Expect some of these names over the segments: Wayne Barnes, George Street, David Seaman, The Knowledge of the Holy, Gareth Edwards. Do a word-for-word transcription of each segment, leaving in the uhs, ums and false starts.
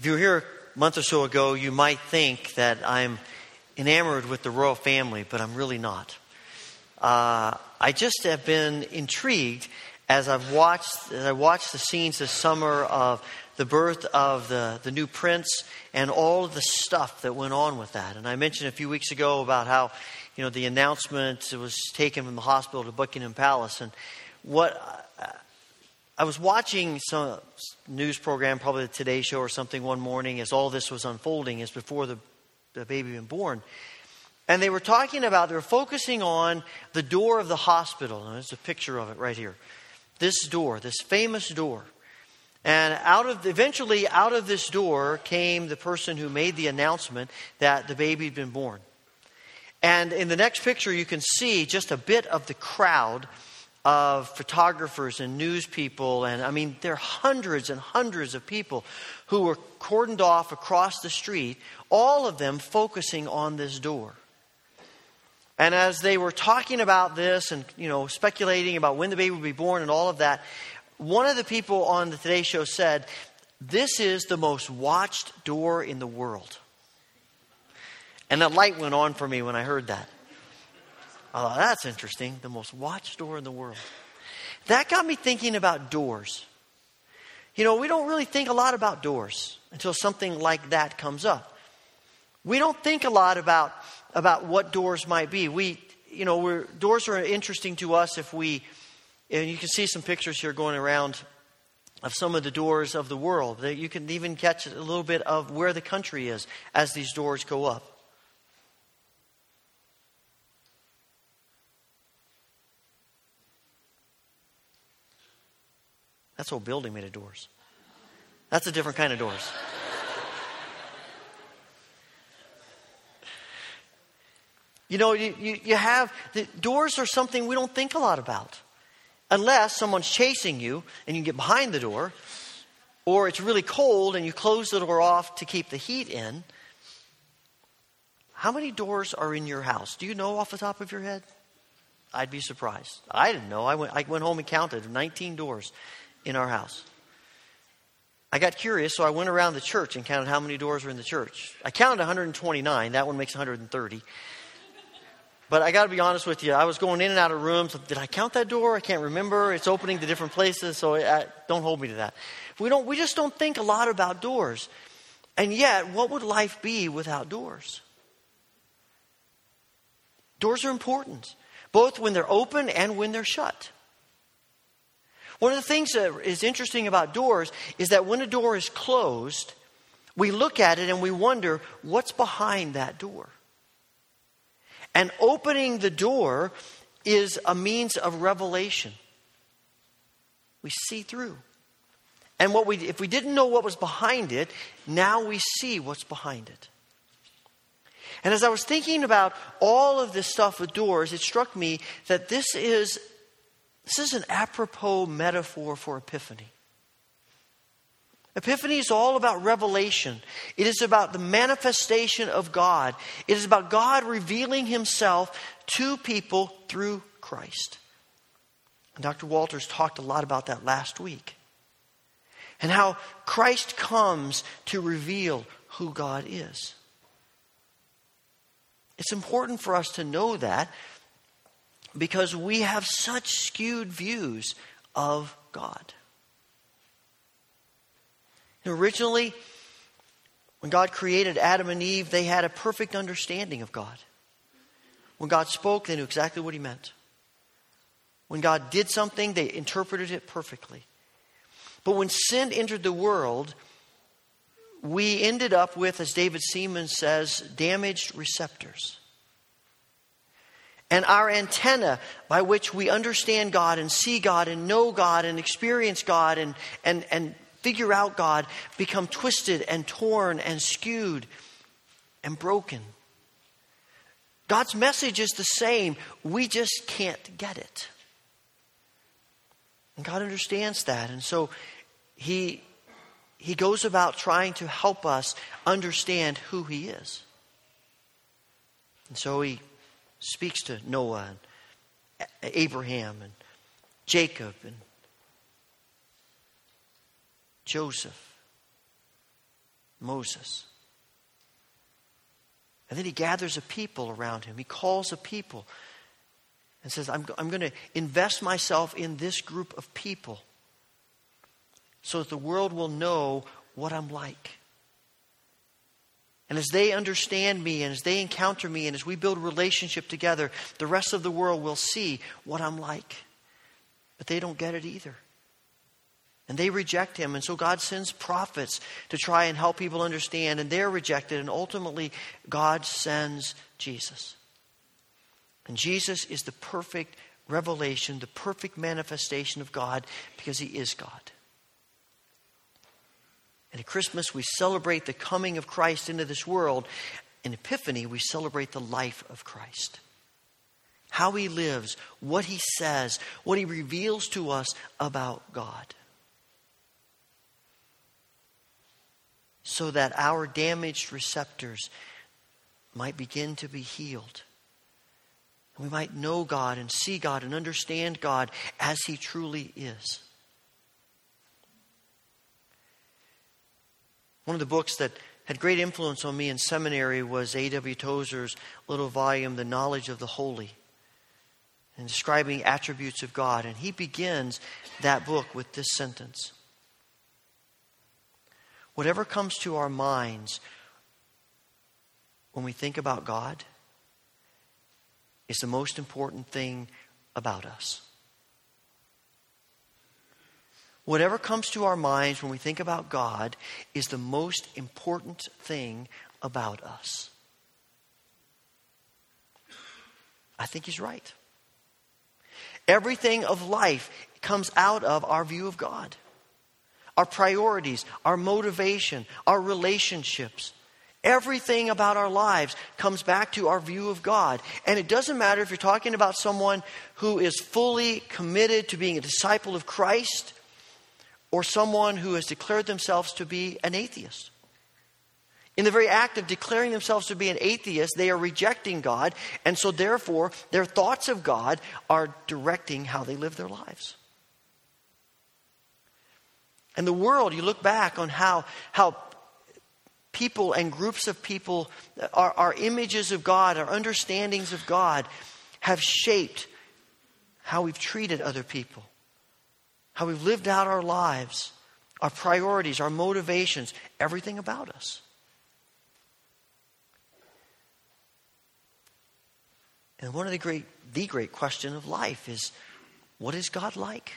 If you were here a month or so ago, you might think that I'm enamored with the royal family, but I'm really not. Uh, I just have been intrigued as I've watched as I watched the scenes this summer of the birth of the, the new prince and all of the stuff that went on with that. And I mentioned a few weeks ago about how, you know, the announcement was taken from the hospital to Buckingham Palace. And what I was watching some news program, probably the Today Show or something, one morning as all this was unfolding, as before the, the baby was born. And they were talking about, they were focusing on the door of the hospital. And there's a picture of it right here. This door, this famous door. And out of eventually out of this door came the person who made the announcement that the baby had been born. And in the next picture, you can see just a bit of the crowd of photographers and news people. And I mean, there are hundreds and hundreds of people who were cordoned off across the street, all of them focusing on this door. And as they were talking about this and, you know, speculating about when the baby would be born and all of that, one of the people on the Today Show said, "This is the most watched door in the world." And the light went on for me when I heard that. I thought, that's interesting. The most watched door in the world. That got me thinking about doors. You know, we don't really think a lot about doors until something like that comes up. We don't think a lot about about what doors might be. We, you know, we're, doors are interesting to us if we, and you can see some pictures here going around of some of the doors of the world. You can even catch a little bit of where the country is as these doors go up. That's a whole building made of doors. That's a different kind of doors. You know, you, you, you have, the doors are something we don't think a lot about. Unless someone's chasing you and you get behind the door, or it's really cold and you close the door off to keep the heat in. How many doors are in your house? Do you know off the top of your head? I'd be surprised. I didn't know. I went, I went home and counted nineteen doors in our house. I got curious, so I went around the church and counted how many doors were in the church. I counted one hundred twenty-nine. That one makes one hundred thirty. But I got to be honest with you. I was going in and out of rooms. Did I count that door? I can't remember. It's opening to different places, so I, don't hold me to that. We don't. We just don't think a lot about doors. And yet, what would life be without doors? Doors are important, both when they're open and when they're shut. One of the things that is interesting about doors is that when a door is closed, we look at it and we wonder, what's behind that door? And opening the door is a means of revelation. We see through. And what we if we didn't know what was behind it, now we see what's behind it. And as I was thinking about all of this stuff with doors, it struck me that this is this is an apropos metaphor for Epiphany. Epiphany is all about revelation. It is about the manifestation of God. It is about God revealing himself to people through Christ. And Doctor Walters talked a lot about that last week. And how Christ comes to reveal who God is. It's important for us to know that because we have such skewed views of God. Originally, when God created Adam and Eve, they had a perfect understanding of God. When God spoke, they knew exactly what he meant. When God did something, they interpreted it perfectly. But when sin entered the world, we ended up with, as David Seaman says, damaged receptors. And our antenna by which we understand God and see God and know God and experience God and and and figure out God, become twisted and torn and skewed and broken. God's message is the same. We just can't get it. And God understands that. And so he, he goes about trying to help us understand who he is. And so he speaks to Noah and Abraham and Jacob and Joseph Moses. And then he gathers a people around him. He calls a people and says, I'm, I'm going to invest myself in this group of people so that the world will know what I'm like. And as they understand me and as they encounter me and as we build a relationship together, the rest of the world will see what I'm like. But they don't get it either. And they reject him. And so God sends prophets to try and help people understand. And they're rejected. And ultimately, God sends Jesus. And Jesus is the perfect revelation, the perfect manifestation of God, because he is God. And at Christmas, we celebrate the coming of Christ into this world. In Epiphany, we celebrate the life of Christ. How he lives, what he says, what he reveals to us about God. So that our damaged receptors might begin to be healed. And we might know God and see God and understand God as he truly is. One of the books that had great influence on me in seminary was A W Tozer's little volume, The Knowledge of the Holy, and describing attributes of God. And he begins that book with this sentence. Whatever comes to our minds when we think about God is the most important thing about us. Whatever comes to our minds when we think about God is the most important thing about us. I think he's right. Everything of life comes out of our view of God. Our priorities, our motivation, our relationships. Everything about our lives comes back to our view of God. And it doesn't matter if you're talking about someone who is fully committed to being a disciple of Christ or someone who has declared themselves to be an atheist. In the very act of declaring themselves to be an atheist, they are rejecting God. And so therefore, their thoughts of God are directing how they live their lives. And the world, you look back on how, how people and groups of people, our, our images of God, our understandings of God have shaped how we've treated other people, how we've lived out our lives, our priorities, our motivations, everything about us. And one of the great, the great question of life is, what is God like?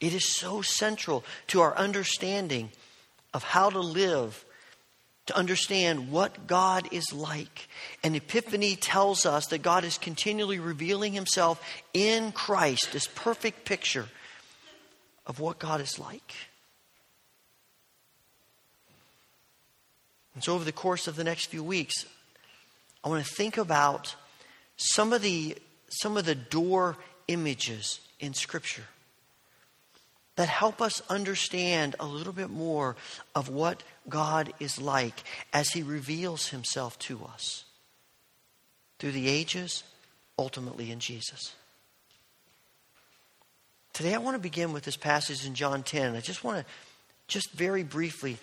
It is so central to our understanding of how to live, to understand what God is like. And Epiphany tells us that God is continually revealing himself in Christ, this perfect picture of what God is like. And so over the course of the next few weeks, I want to think about some of the, some of the door images in Scripture that help us understand a little bit more of what God is like as he reveals himself to us through the ages, ultimately in Jesus. Today I want to begin with this passage in John ten. I just want to just very briefly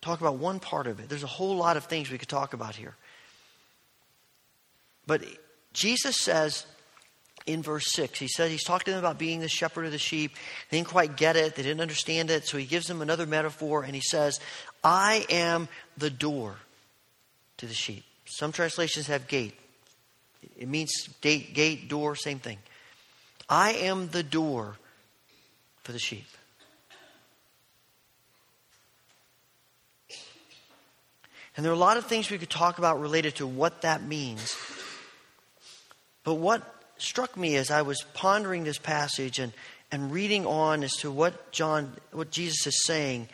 talk about one part of it. There's a whole lot of things we could talk about here. But Jesus says, in verse six, he said he's talking to them about being the shepherd of the sheep. They didn't quite get it. They didn't understand it. So he gives them another metaphor and he says, I am the door to the sheep. Some translations have gate. It means gate, gate, door, same thing. I am the door for the sheep. And there are a lot of things we could talk about related to what that means. But what struck me as I was pondering this passage and, and reading on as to what John, what Jesus is saying.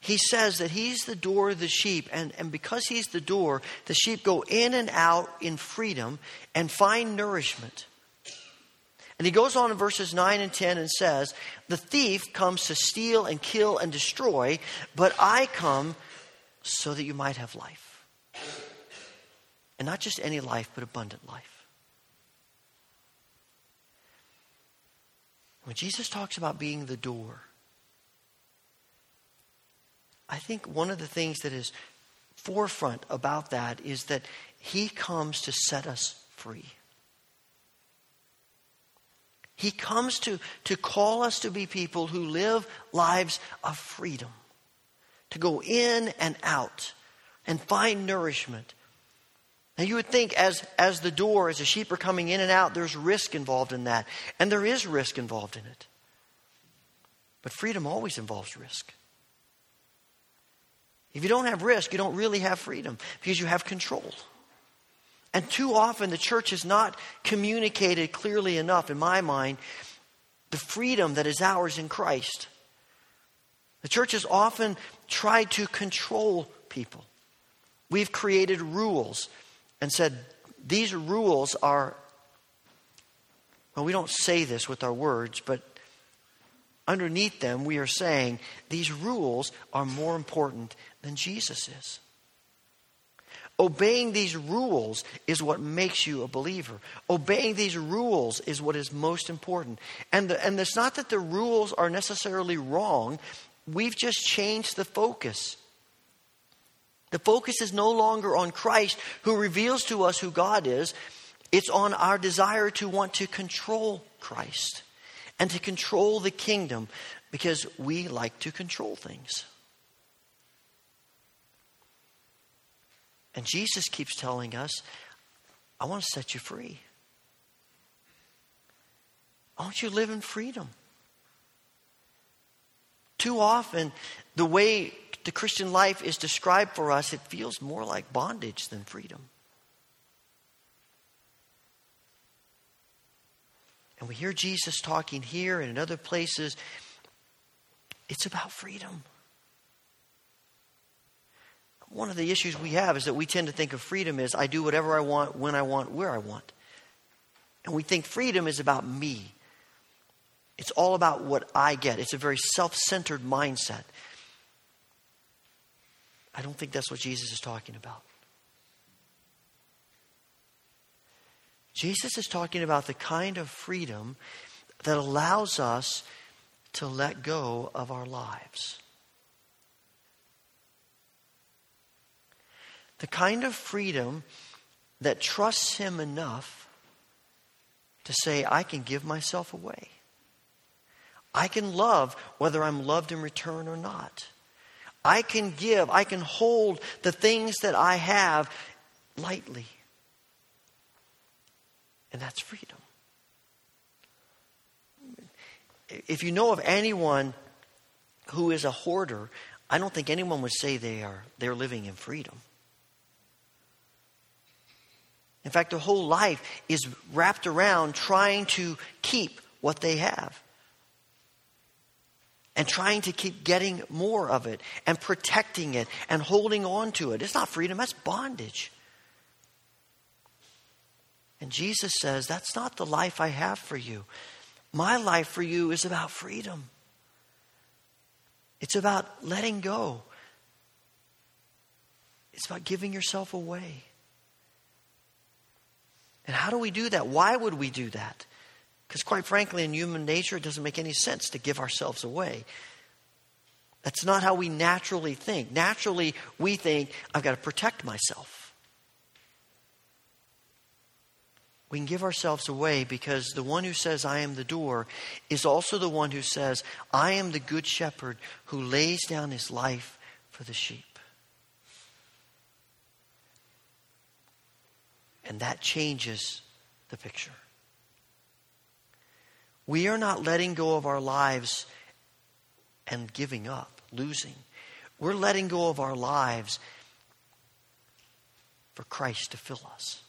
He says that he's the door of the sheep, and, and because he's the door, the sheep go in and out in freedom and find nourishment. And he goes on in verses nine and ten and says, the thief comes to steal and kill and destroy, but I come so that you might have life. And not just any life, but abundant life. When Jesus talks about being the door, I think one of the things that is forefront about that is that he comes to set us free. He comes to, to call us to be people who live lives of freedom, to go in and out and find nourishment. Now you would think as, as the door, as the sheep are coming in and out, there's risk involved in that. And there is risk involved in it. But freedom always involves risk. If you don't have risk, you don't really have freedom because you have control. And too often the church has not communicated clearly enough, in my mind, the freedom that is ours in Christ. The church has often tried to control people. We've created rules and said, these rules are, well, we don't say this with our words, but underneath them we are saying, these rules are more important than Jesus is. Obeying these rules is what makes you a believer. Obeying these rules is what is most important. And, the, and it's not that the rules are necessarily wrong. We've just changed the focus. The focus is no longer on Christ who reveals to us who God is. It's on our desire to want to control Christ and to control the kingdom because we like to control things. And Jesus keeps telling us, I want to set you free. I want you to live in freedom. Too often, the way the Christian life is described for us, it feels more like bondage than freedom. And we hear Jesus talking here and in other places. It's about freedom. One of the issues we have is that we tend to think of freedom as I do whatever I want, when I want, where I want. And we think freedom is about me. It's all about what I get. It's a very self-centered mindset. I don't think that's what Jesus is talking about. Jesus is talking about the kind of freedom that allows us to let go of our lives. The kind of freedom that trusts him enough to say, I can give myself away. I can love whether I'm loved in return or not. I can give, I can hold the things that I have lightly. And that's freedom. If you know of anyone who is a hoarder, I don't think anyone would say they are they're living in freedom. In fact, their whole life is wrapped around trying to keep what they have and trying to keep getting more of it and protecting it and holding on to it. It's not freedom, that's bondage. And Jesus says, that's not the life I have for you. My life for you is about freedom. It's about letting go. It's about giving yourself away. And how do we do that? Why would we do that? Because quite frankly, in human nature, it doesn't make any sense to give ourselves away. That's not how we naturally think. Naturally, we think, I've got to protect myself. We can give ourselves away because the one who says, I am the door, is also the one who says, I am the good shepherd who lays down his life for the sheep. And that changes the picture. We are not letting go of our lives and giving up, losing. We're letting go of our lives for Christ to fill us.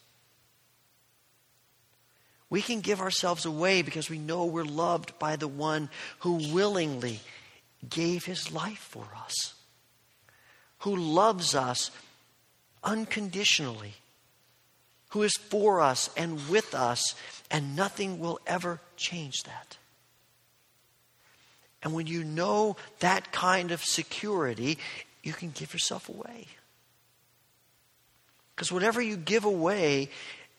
We can give ourselves away because we know we're loved by the one who willingly gave his life for us, who loves us unconditionally, who is for us and with us, and nothing will ever change that. And when you know that kind of security, you can give yourself away. Because whatever you give away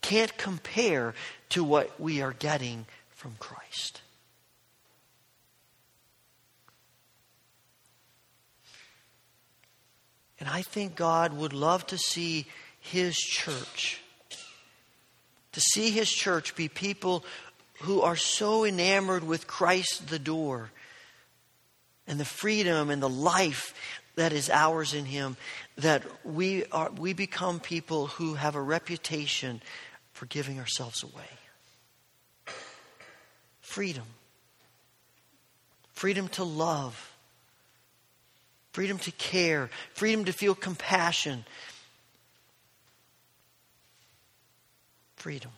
can't compare to what we are getting from Christ. And I think God would love to see his church, to see his church be people who are so enamored with Christ the door and the freedom and the life that is ours in him, that we are we become people who have a reputation for giving ourselves away. Freedom. Freedom to love. Freedom to care. Freedom to feel compassion. Freedom.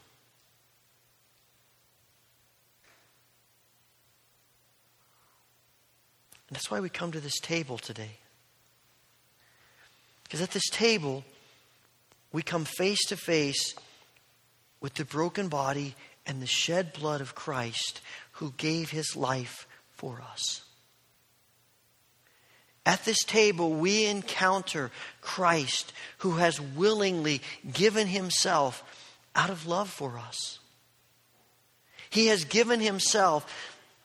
And that's why we come to this table today. Because at this table, we come face to face with the broken body and the shed blood of Christ, who gave his life for us. At this table, we encounter Christ, who has willingly given himself out of love for us. He has given himself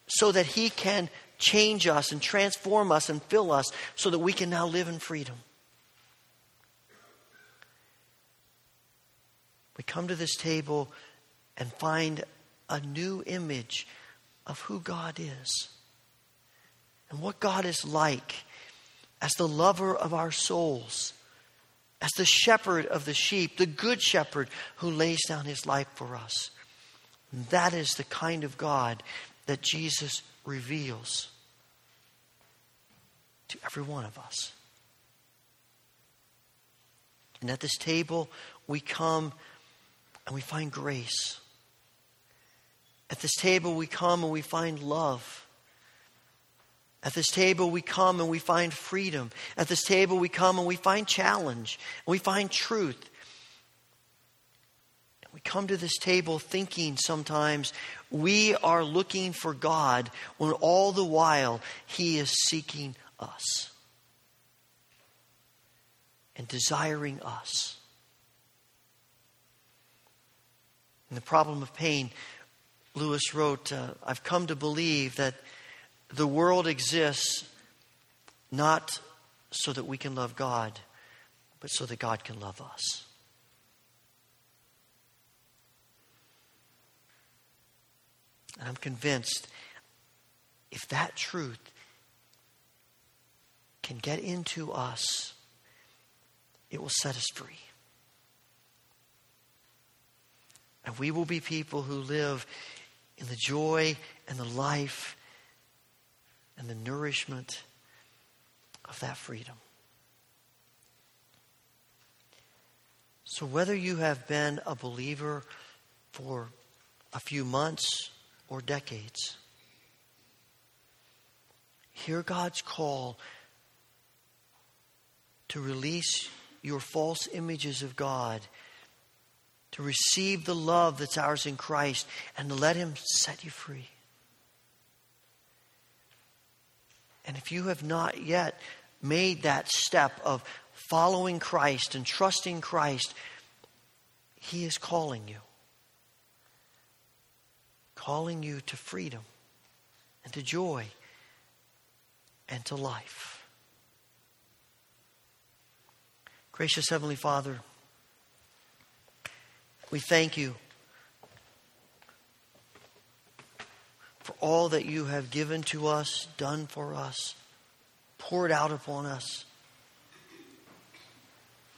so that he can change us and transform us and fill us so that we can now live in freedom. We come to this table and find a new image of who God is and what God is like as the lover of our souls, as the shepherd of the sheep, the good shepherd who lays down his life for us. And that is the kind of God that Jesus reveals to every one of us. And at this table, we come and we find grace. At this table, we come and we find love. At this table, we come and we find freedom. At this table, we come and we find challenge. And we find truth. We come to this table thinking sometimes we are looking for God, when all the while he is seeking us and desiring us. In The Problem of Pain, Lewis wrote, uh, I've come to believe that the world exists not so that we can love God, but so that God can love us. And I'm convinced if that truth can get into us, it will set us free. And we will be people who live in the joy and the life and the nourishment of that freedom. So whether you have been a believer for a few months or decades, hear God's call to release your false images of God, to receive the love that's ours in Christ, and to let him set you free. And if you have not yet made that step of following Christ and trusting Christ, he is calling you. Calling you to freedom and to joy and to life. Gracious Heavenly Father, we thank you for all that you have given to us, done for us, poured out upon us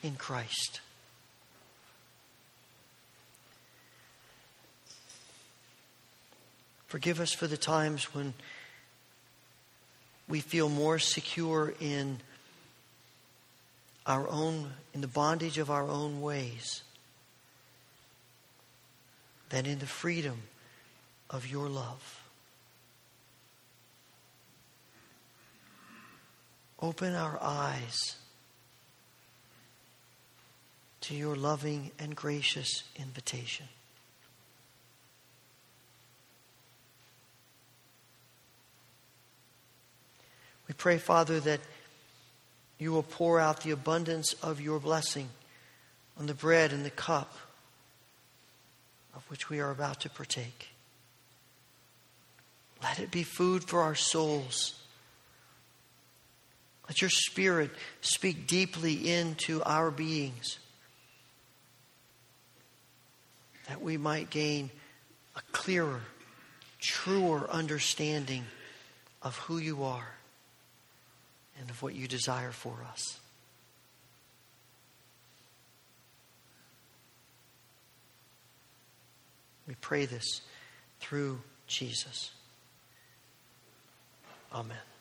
in Christ. Forgive us for the times when we feel more secure in our own, in the bondage of our own ways, than in the freedom of your love. Open our eyes to your loving and gracious invitation. We pray, Father, that you will pour out the abundance of your blessing on the bread and the cup of which we are about to partake. Let it be food for our souls. Let your Spirit speak deeply into our beings, that we might gain a clearer, truer understanding of who you are and of what you desire for us. We pray this through Jesus. Amen.